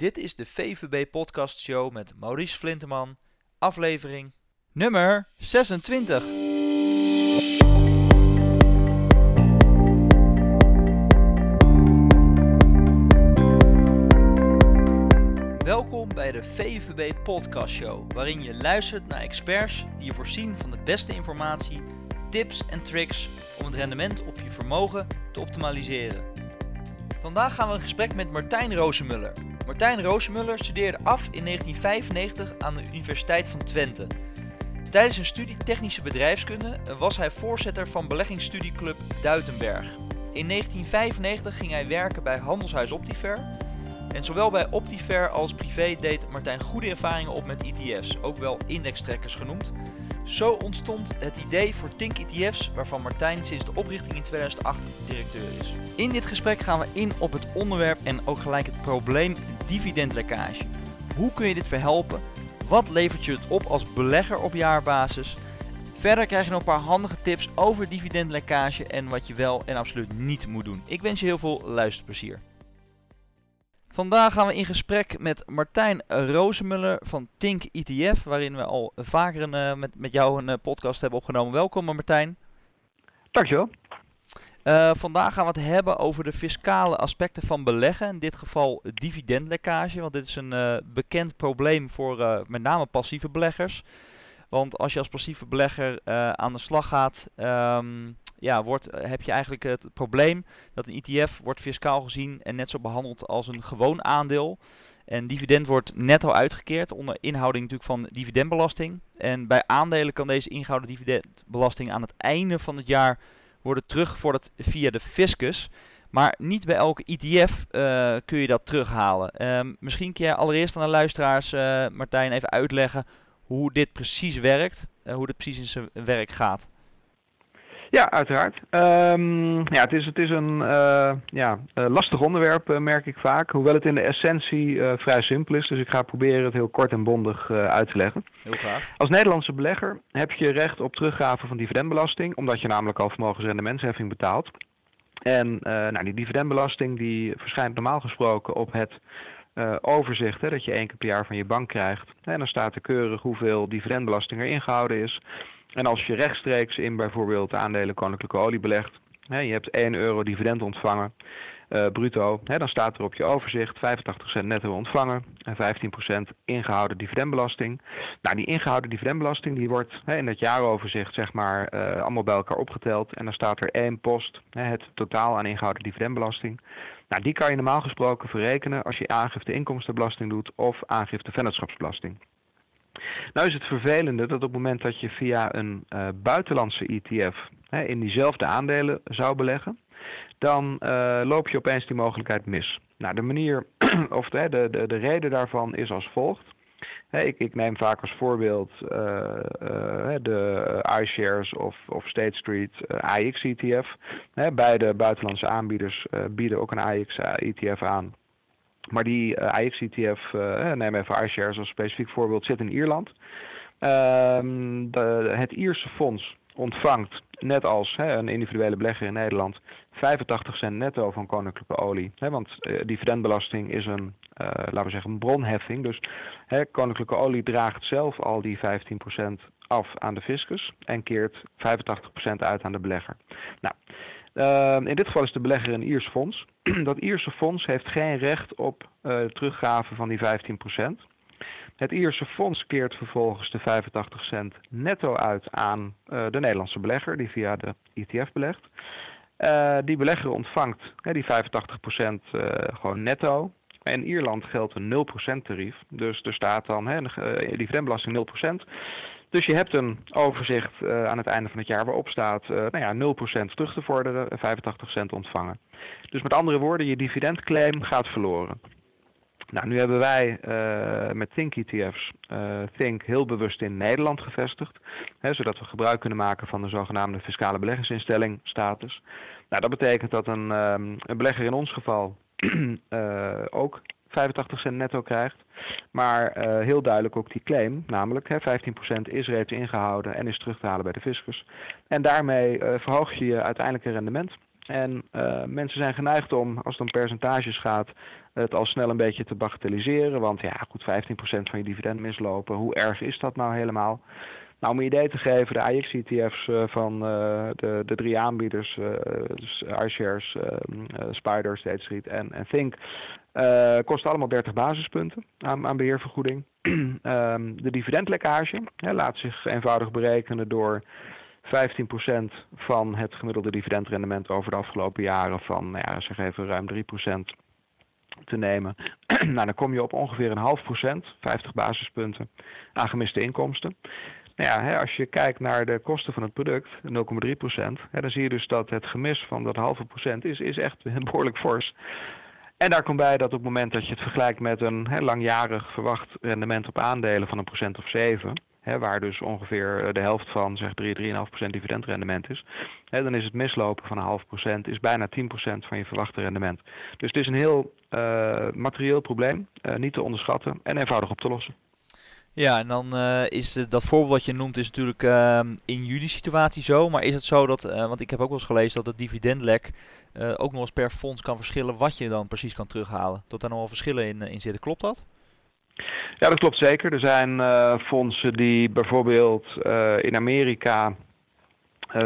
Dit is de VVB Podcast Show met Maurice Flinterman, aflevering nummer 26. Welkom bij de VVB Podcast Show, waarin je luistert naar experts die je voorzien van de beste informatie, tips en tricks om het rendement op je vermogen te optimaliseren. Vandaag gaan we in gesprek met Martijn Rozemuller. Martijn Rozemuller studeerde af in 1995 aan de Universiteit van Twente. Tijdens een studie technische bedrijfskunde was hij voorzitter van beleggingsstudieclub Duitenberg. In 1995 ging hij werken bij handelshuis Optiver. En zowel bij Optiver als privé deed Martijn goede ervaringen op met ETF's, ook wel indextrekkers genoemd. Zo ontstond het idee voor Think ETF's, waarvan Martijn sinds de oprichting in 2008 directeur is. In dit gesprek gaan we in op het onderwerp en ook gelijk het probleem dividendlekkage. Hoe kun je dit verhelpen? Wat levert je het op als belegger op jaarbasis? Verder krijg je nog een paar handige tips over dividendlekkage en wat je wel en absoluut niet moet doen. Ik wens je heel veel luisterplezier. Vandaag gaan we in gesprek met Martijn Rozemuller van Think ETF, waarin we al vaker met jou een podcast hebben opgenomen. Welkom Martijn. Dankjewel. Vandaag gaan we het hebben over de fiscale aspecten van beleggen, in dit geval dividendlekkage, want dit is een bekend probleem voor met name passieve beleggers. Want als je als passieve belegger aan de slag gaat, heb je eigenlijk het probleem dat een ETF wordt fiscaal gezien en net zo behandeld als een gewoon aandeel. En dividend wordt netto uitgekeerd onder inhouding natuurlijk van dividendbelasting. En bij aandelen kan deze ingehouden dividendbelasting aan het einde van het jaar worden teruggevorderd via de fiscus. Maar niet bij elke ETF kun je dat terughalen. Misschien kun jij allereerst aan de luisteraars, Martijn, even uitleggen hoe dit precies werkt. Hoe dit precies in zijn werk gaat. Ja, uiteraard. Het is een lastig onderwerp, merk ik vaak. Hoewel het in de essentie vrij simpel is. Dus ik ga proberen het heel kort en bondig uit te leggen. Heel graag. Als Nederlandse belegger heb je recht op teruggave van dividendbelasting. Omdat je namelijk al vermogensrendementsheffing betaalt. En die dividendbelasting die verschijnt normaal gesproken op het overzicht. Hè, dat je 1 keer per jaar van je bank krijgt. En dan staat er keurig hoeveel dividendbelasting er ingehouden is. En als je rechtstreeks in bijvoorbeeld aandelen koninklijke olie belegt, hè, je hebt 1 euro dividend ontvangen, bruto, hè, dan staat er op je overzicht 85 cent netto ontvangen en 15% ingehouden dividendbelasting. Nou, die ingehouden dividendbelasting die wordt in het jaaroverzicht allemaal bij elkaar opgeteld en dan staat er 1 post, hè, het totaal aan ingehouden dividendbelasting. Nou, die kan je normaal gesproken verrekenen als je aangifte inkomstenbelasting doet of aangifte vennootschapsbelasting. Nou is het vervelende dat op het moment dat je via een buitenlandse ETF in diezelfde aandelen zou beleggen, dan loop je opeens die mogelijkheid mis. Nou, de manier of de reden daarvan is als volgt. Ik neem vaak als voorbeeld de iShares of State Street AX ETF. Beide buitenlandse aanbieders bieden ook een AX ETF aan. Maar die AX-ETF, neem even iShares als specifiek voorbeeld, zit in Ierland. Het Ierse fonds ontvangt, net als een individuele belegger in Nederland, 85 cent netto van koninklijke olie. Want dividendbelasting is een bronheffing. Dus koninklijke olie draagt zelf al die 15% af aan de fiscus en keert 85% uit aan de belegger. Nou, in dit geval is de belegger een Iers fonds. Dat Ierse fonds heeft geen recht op teruggave van die 15%. Het Ierse fonds keert vervolgens de 85 cent netto uit aan de Nederlandse belegger die via de ETF belegt. Die belegger ontvangt die 85% gewoon netto. In Ierland geldt een 0% tarief. Dus er staat dan dividendbelasting 0%. Dus je hebt een overzicht aan het einde van het jaar waarop staat 0% terug te vorderen en 85 cent ontvangen. Dus met andere woorden, je dividendclaim gaat verloren. Nou, nu hebben wij met Think ETF's Think heel bewust in Nederland gevestigd. Hè, zodat we gebruik kunnen maken van de zogenaamde fiscale beleggingsinstelling status. Nou, dat betekent dat een belegger in ons geval ook 85 cent netto krijgt. Maar heel duidelijk ook die claim, namelijk 15% is reeds ingehouden en is terug te halen bij de fiscus. En daarmee verhoog je je uiteindelijke rendement. En mensen zijn geneigd om, als het om percentages gaat, het al snel een beetje te bagatelliseren. Want ja, goed, 15% van je dividend mislopen, hoe erg is dat nou helemaal? Nou, om een idee te geven, de AX-ETF's van de drie aanbieders, dus iShares, Spider, State Street en Think, kosten allemaal 30 basispunten aan beheervergoeding. De dividendlekkage laat zich eenvoudig berekenen door 15% van het gemiddelde dividendrendement over de afgelopen jaren van, ja, zeg even ruim 3% te nemen. Nou, dan kom je op ongeveer 0,5%, 50 basispunten, aan gemiste inkomsten. Nou ja, hè, als je kijkt naar de kosten van het product, 0,3%, dan zie je dus dat het gemis van dat 0,5% is echt behoorlijk fors. En daar komt bij dat op het moment dat je het vergelijkt met een langjarig verwacht rendement op aandelen van 1% of 7%, waar dus ongeveer de helft van, zeg, 3,5% dividendrendement is, dan is het mislopen van 0,5% is bijna 10% van je verwachte rendement. Dus het is een heel materieel probleem, niet te onderschatten en eenvoudig op te lossen. Ja, en dan is dat voorbeeld wat je noemt is natuurlijk in jullie situatie zo. Maar is het zo dat, want ik heb ook wel eens gelezen dat het dividendlek ook nog eens per fonds kan verschillen wat je dan precies kan terughalen. Dat daar nog wel verschillen in zitten, klopt dat? Ja, dat klopt zeker. Er zijn fondsen die bijvoorbeeld in Amerika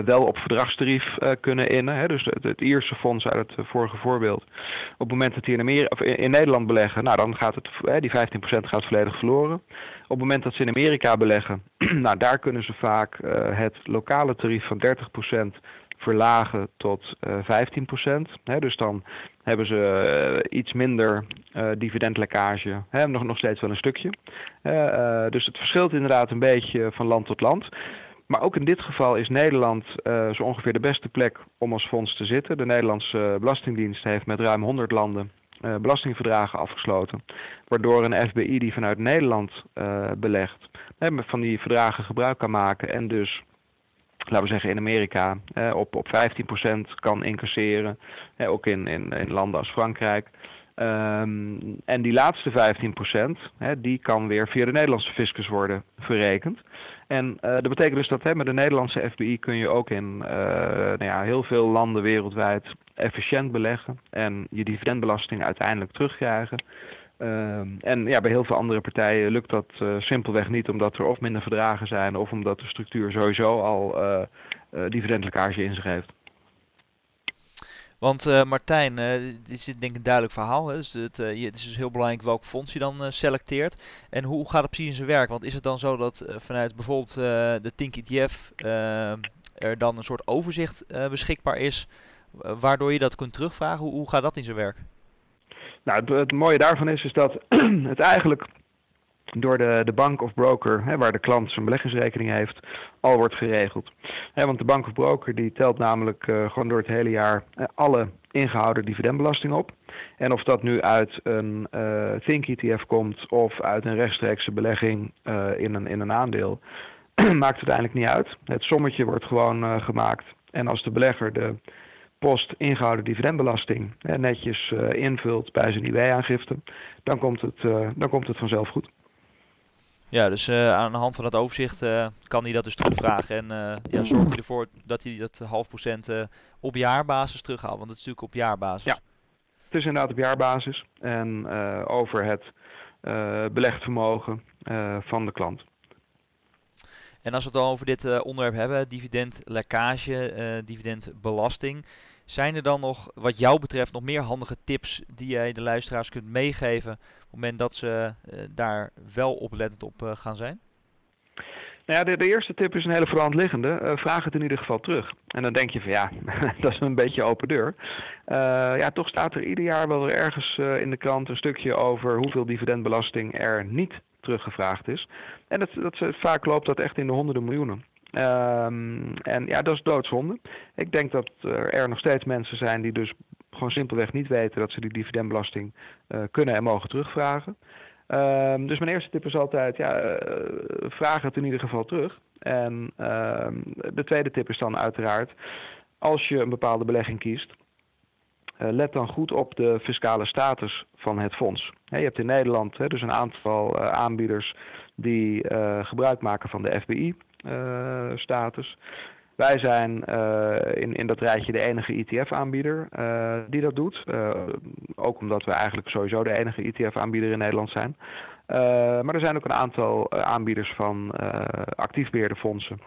wel op verdragstarief kunnen innen. Hè? Dus het Ierse fonds uit het vorige voorbeeld. Op het moment dat die in Nederland beleggen, nou, dan gaat het, die 15% gaat volledig verloren. Op het moment dat ze in Amerika beleggen, nou, daar kunnen ze vaak het lokale tarief van 30% verlagen tot 15%. Hè? Dus dan hebben ze iets minder dividendlekkage, hè? Nog steeds wel een stukje. Dus het verschilt inderdaad een beetje van land tot land. Maar ook in dit geval is Nederland zo ongeveer de beste plek om als fonds te zitten. De Nederlandse Belastingdienst heeft met ruim 100 landen belastingverdragen afgesloten. Waardoor een FBI die vanuit Nederland belegt, van die verdragen gebruik kan maken. En dus, laten we zeggen, in Amerika op 15% kan incasseren. Ook in landen als Frankrijk. En die laatste 15%, die kan weer via de Nederlandse fiscus worden verrekend. En dat betekent dus dat met de Nederlandse FBI kun je ook in heel veel landen wereldwijd efficiënt beleggen. En je dividendbelasting uiteindelijk terugkrijgen. En ja, bij heel veel andere partijen lukt dat simpelweg niet, omdat er of minder verdragen zijn of omdat de structuur sowieso al dividendlekkage in zich heeft. Want Martijn, dit is denk ik een duidelijk verhaal. Hè? Dus het is dus heel belangrijk welk fonds je dan selecteert. En hoe gaat het precies in zijn werk? Want is het dan zo dat vanuit bijvoorbeeld de Think ETF er dan een soort overzicht beschikbaar is, waardoor je dat kunt terugvragen? Hoe gaat dat in zijn werk? Nou, het mooie daarvan is dat het eigenlijk door de bank of broker, waar de klant zijn beleggingsrekening heeft, al wordt geregeld. Want de bank of broker die telt namelijk gewoon door het hele jaar alle ingehouden dividendbelasting op. En of dat nu uit een Think ETF komt of uit een rechtstreekse belegging in een aandeel, maakt uiteindelijk niet uit. Het sommetje wordt gewoon gemaakt. En als de belegger de post ingehouden dividendbelasting netjes invult bij zijn IW-aangifte, dan komt het vanzelf goed. Ja, dus aan de hand van dat overzicht kan hij dat dus terugvragen. En zorgt hij ervoor dat hij dat 0,5% op jaarbasis terughaalt. Want het is natuurlijk op jaarbasis. Ja, het is inderdaad op jaarbasis. En over het belegd vermogen van de klant. En als we het dan over dit onderwerp hebben, dividendlekkage, dividendbelasting. Zijn er dan nog, wat jou betreft, nog meer handige tips die jij de luisteraars kunt meegeven op het moment dat ze daar wel oplettend op gaan zijn? Nou ja, de eerste tip is een hele voor de hand liggende. Vraag het in ieder geval terug. En dan denk je van ja, dat is een beetje open deur. Toch staat er ieder jaar wel ergens in de krant een stukje over hoeveel dividendbelasting er niet teruggevraagd is. En vaak loopt dat echt in de honderden miljoenen. En ja, dat is doodzonde. Ik denk dat er nog steeds mensen zijn die dus gewoon simpelweg niet weten dat ze die dividendbelasting kunnen en mogen terugvragen. Dus mijn eerste tip is altijd, vraag het in ieder geval terug. En de tweede tip is dan uiteraard, als je een bepaalde belegging kiest, let dan goed op de fiscale status van het fonds. Je hebt in Nederland dus een aantal aanbieders die gebruik maken van de FBI-status. Wij zijn in dat rijtje de enige ETF-aanbieder die dat doet. Ook omdat we eigenlijk sowieso de enige ETF-aanbieder in Nederland zijn. Maar er zijn ook een aantal aanbieders van actief beheerde fondsen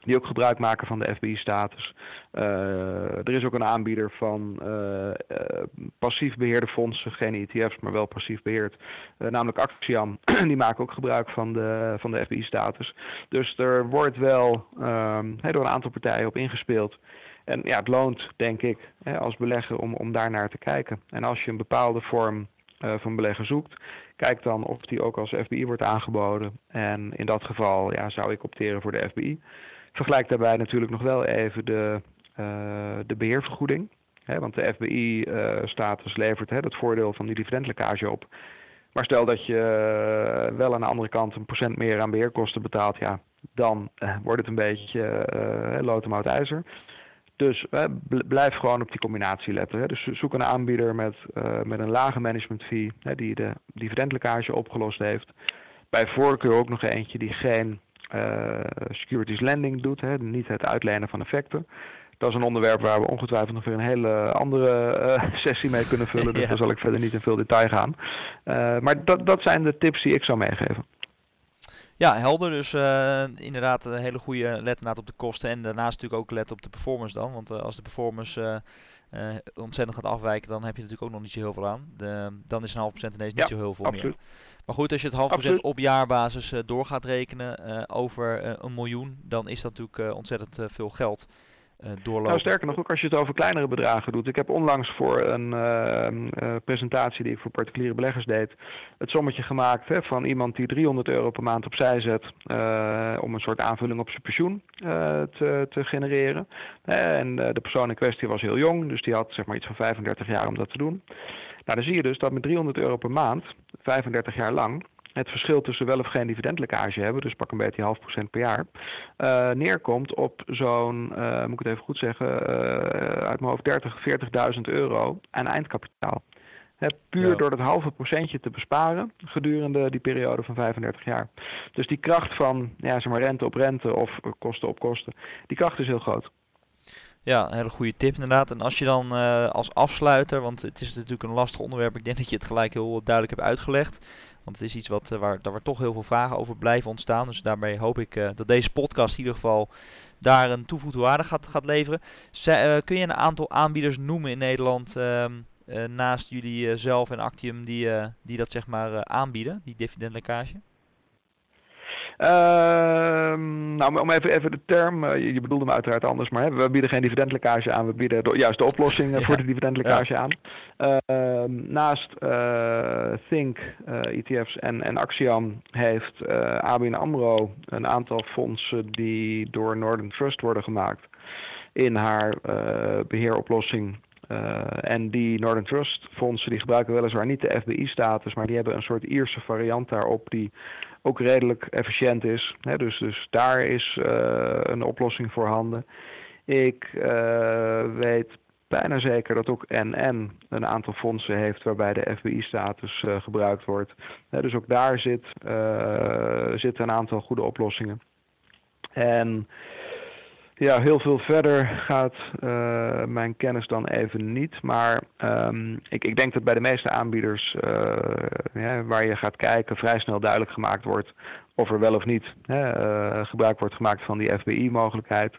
die ook gebruik maken van de FBI-status. Er is ook een aanbieder van passief beheerde fondsen, geen ETF's, maar wel passief beheerd. Namelijk Actiam, die maken ook gebruik van de FBI-status. Dus er wordt wel door een aantal partijen op ingespeeld. En ja, het loont, denk ik, als belegger om daar naar te kijken. En als je een bepaalde vorm van beleggen zoekt, kijk dan of die ook als FBI wordt aangeboden. En in dat geval zou ik opteren voor de FBI. Vergelijk daarbij natuurlijk nog wel even de beheervergoeding. Want de FBI-status levert het voordeel van die dividendlekkage op. Maar stel dat je wel aan de andere kant 1% meer aan beheerkosten betaalt, dan wordt het een beetje lood ijzer. Dus blijf gewoon op die combinatie letten. Dus zoek een aanbieder met een lage management fee die de dividendlekkage opgelost heeft. Bij voorkeur ook nog eentje die geen securities lending doet, niet het uitlenen van effecten. Dat is een onderwerp waar we ongetwijfeld nog weer een hele andere sessie mee kunnen vullen. Dus daar zal ik verder niet in veel detail gaan. Maar dat zijn de tips die ik zou meegeven. Ja, helder. Dus inderdaad een hele goede let op de kosten. En daarnaast natuurlijk ook let op de performance dan. Want als de performance ontzettend gaat afwijken, dan heb je natuurlijk ook nog niet zo heel veel aan. Dan is een 0,5% ineens niet zo heel veel absoluut. Meer. Maar goed, als je het 0,5% op jaarbasis door gaat rekenen over 1 miljoen, dan is dat natuurlijk ontzettend veel geld. Sterker nog, ook als je het over kleinere bedragen doet. Ik heb onlangs voor een presentatie die ik voor particuliere beleggers deed, het sommetje gemaakt van iemand die €300 per maand opzij zet om een soort aanvulling op zijn pensioen te genereren. De persoon in kwestie was heel jong, dus die had zeg maar iets van 35 jaar om dat te doen. Nou, dan zie je dus dat met €300 per maand, 35 jaar lang, het verschil tussen wel of geen dividendlekkage hebben, dus pak een beetje 0,5% per jaar, neerkomt op zo'n, moet ik het even goed zeggen, uit mijn hoofd 40.000 euro aan eindkapitaal. Puur door dat 0,5% te besparen gedurende die periode van 35 jaar. Dus die kracht van rente op rente of kosten op kosten, die kracht is heel groot. Ja, een hele goede tip inderdaad. En als je dan als afsluiter, want het is natuurlijk een lastig onderwerp, ik denk dat je het gelijk heel duidelijk hebt uitgelegd. Want het is iets waar toch heel veel vragen over blijven ontstaan. Dus daarmee hoop ik dat deze podcast in ieder geval daar een toevoegde waarde gaat leveren. Kun je een aantal aanbieders noemen in Nederland naast jullie zelf en Actium die dat zeg maar aanbieden, die dividendlekkage? Om even de term, je bedoelde hem uiteraard anders, maar we bieden geen dividendlekkage aan, we bieden juist de oplossing voor de dividendlekkage aan. Naast Think ETF's en Actiam heeft ABN AMRO een aantal fondsen die door Northern Trust worden gemaakt in haar beheeroplossing. En die Northern Trust fondsen die gebruiken weliswaar niet de FBI-status, maar die hebben een soort Ierse variant daarop die ook redelijk efficiënt is. Dus daar is een oplossing voor handen. Ik weet bijna zeker dat ook NN een aantal fondsen heeft waarbij de FBI-status gebruikt wordt. Dus ook daar zitten een aantal goede oplossingen. En ja, heel veel verder gaat mijn kennis dan even niet. Maar ik denk dat bij de meeste aanbieders waar je gaat kijken vrij snel duidelijk gemaakt wordt of er wel of niet gebruik wordt gemaakt van die FBI-mogelijkheid.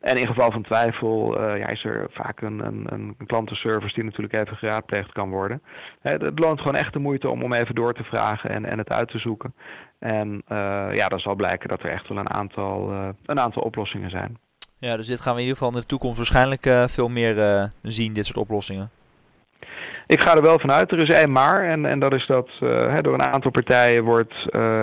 En in geval van twijfel is er vaak een klantenservice die natuurlijk even geraadpleegd kan worden. Het loont gewoon echt de moeite om even door te vragen en het uit te zoeken. En dan zal blijken dat er echt wel een aantal oplossingen zijn. Ja, dus dit gaan we in ieder geval in de toekomst waarschijnlijk veel meer zien, dit soort oplossingen. Ik ga er wel vanuit. Er is één maar. En dat is dat door een aantal partijen wordt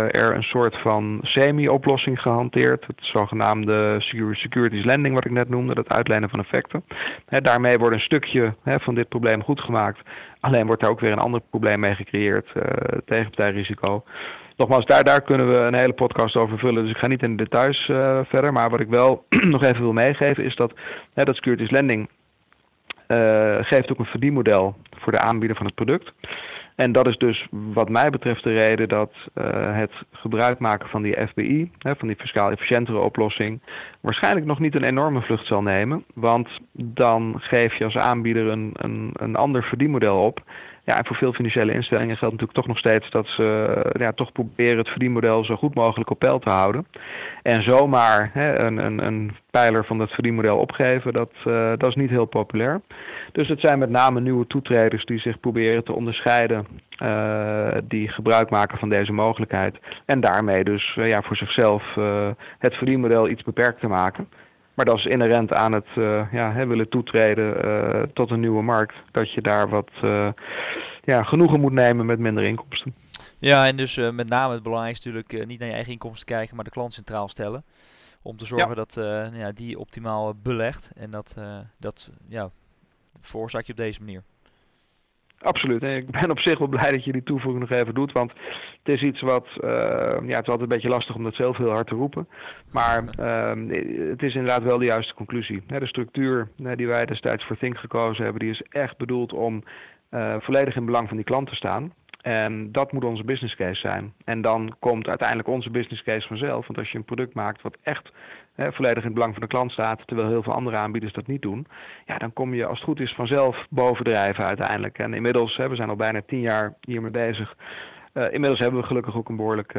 er een soort van semi-oplossing gehanteerd. Het zogenaamde securities lending wat ik net noemde, dat uitlenen van effecten. Daarmee wordt een stukje van dit probleem goed gemaakt. Alleen wordt daar ook weer een ander probleem mee gecreëerd, tegenpartijrisico. Nogmaals, daar kunnen we een hele podcast over vullen, dus ik ga niet in de details verder. Maar wat ik wel nog even wil meegeven is dat securities lending geeft ook een verdienmodel voor de aanbieder van het product. En dat is dus wat mij betreft de reden dat het gebruik maken van die FBI, van die fiscaal efficiëntere oplossing, waarschijnlijk nog niet een enorme vlucht zal nemen. Want dan geef je als aanbieder een ander verdienmodel op. Ja, en voor veel financiële instellingen geldt natuurlijk toch nog steeds dat ze toch proberen het verdienmodel zo goed mogelijk op peil te houden. En zomaar een pijler van dat verdienmodel opgeven, dat is niet heel populair. Dus het zijn met name nieuwe toetreders die zich proberen te onderscheiden, die gebruik maken van deze mogelijkheid. En daarmee dus voor zichzelf het verdienmodel iets beperkt te maken. Maar dat is inherent aan het willen toetreden tot een nieuwe markt. Dat je daar wat genoegen moet nemen met minder inkomsten. Ja, en dus met name het belangrijkste natuurlijk niet naar je eigen inkomsten kijken, maar de klant centraal stellen. Om te zorgen dat die optimaal belegt. En dat veroorzaak je op deze manier. Absoluut. En ik ben op zich wel blij dat je die toevoeging nog even doet. Want het is iets wat... het is altijd een beetje lastig om dat zelf heel hard te roepen. Maar het is inderdaad wel de juiste conclusie. De structuur die wij destijds voor Think gekozen hebben, die is echt bedoeld om volledig in belang van die klant te staan. En dat moet onze business case zijn. En dan komt uiteindelijk onze business case vanzelf. Want als je een product maakt wat echt volledig in het belang van de klant staat, terwijl heel veel andere aanbieders dat niet doen, dan kom je als het goed is vanzelf bovendrijven uiteindelijk. En inmiddels, we zijn al bijna 10 jaar hiermee bezig. Inmiddels hebben we gelukkig ook een behoorlijk,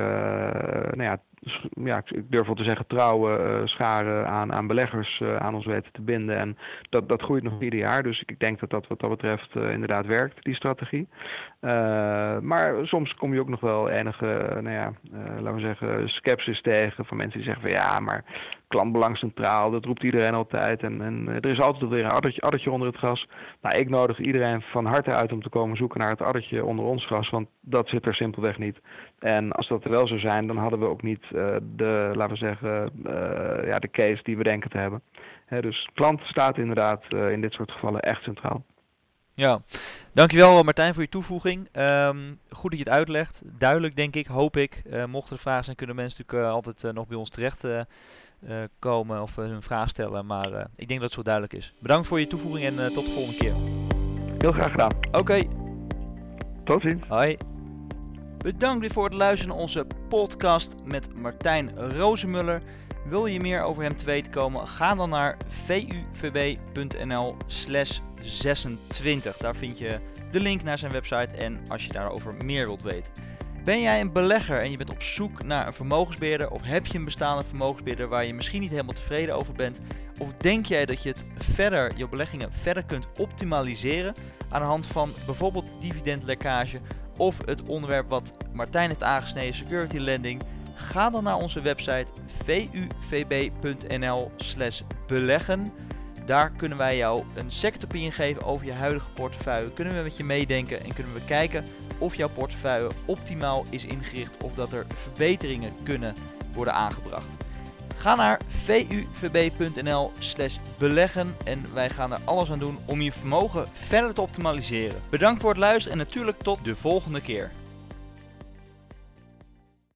ik durf wel te zeggen, trouwe scharen aan beleggers aan ons weten te binden. En dat groeit nog ieder jaar. Dus ik denk dat wat dat betreft inderdaad werkt, die strategie. Maar soms kom je ook nog wel enige, laten we zeggen, sceptisch tegen van mensen die zeggen van maar klantbelang centraal, dat roept iedereen altijd. En er is altijd weer een addertje onder het gras. Nou, ik nodig iedereen van harte uit om te komen zoeken naar het addertje onder ons gras, want dat zit er simpelweg niet. En als dat er wel zou zijn, dan hadden we ook niet de case die we denken te hebben. Dus klant staat inderdaad in dit soort gevallen echt centraal. Ja, dankjewel Martijn voor je toevoeging. Goed dat je het uitlegt. Duidelijk denk ik, hoop ik. Mochten er vragen zijn, kunnen mensen natuurlijk altijd nog bij ons terecht komen of hun vraag stellen. Maar ik denk dat het zo duidelijk is. Bedankt voor je toevoeging en tot de volgende keer. Heel graag gedaan. Oké. Tot ziens. Hoi. Bedankt weer voor het luisteren naar onze podcast met Martijn Rozemuller. Wil je meer over hem te weten komen? Ga dan naar vuvb.nl/26. Daar vind je de link naar zijn website en als je daarover meer wilt weten. Ben jij een belegger en je bent op zoek naar een vermogensbeheerder, of heb je een bestaande vermogensbeheerder waar je misschien niet helemaal tevreden over bent, of denk jij dat je je beleggingen verder kunt optimaliseren aan de hand van bijvoorbeeld dividendlekkage of het onderwerp wat Martijn heeft aangesneden, security lending? Ga dan naar onze website vuvb.nl/beleggen. Daar kunnen wij jou een sectoropinion geven over je huidige portefeuille. Kunnen we met je meedenken en kunnen we kijken of jouw portefeuille optimaal is ingericht of dat er verbeteringen kunnen worden aangebracht. Ga naar vuvb.nl/beleggen en wij gaan er alles aan doen om je vermogen verder te optimaliseren. Bedankt voor het luisteren en natuurlijk tot de volgende keer.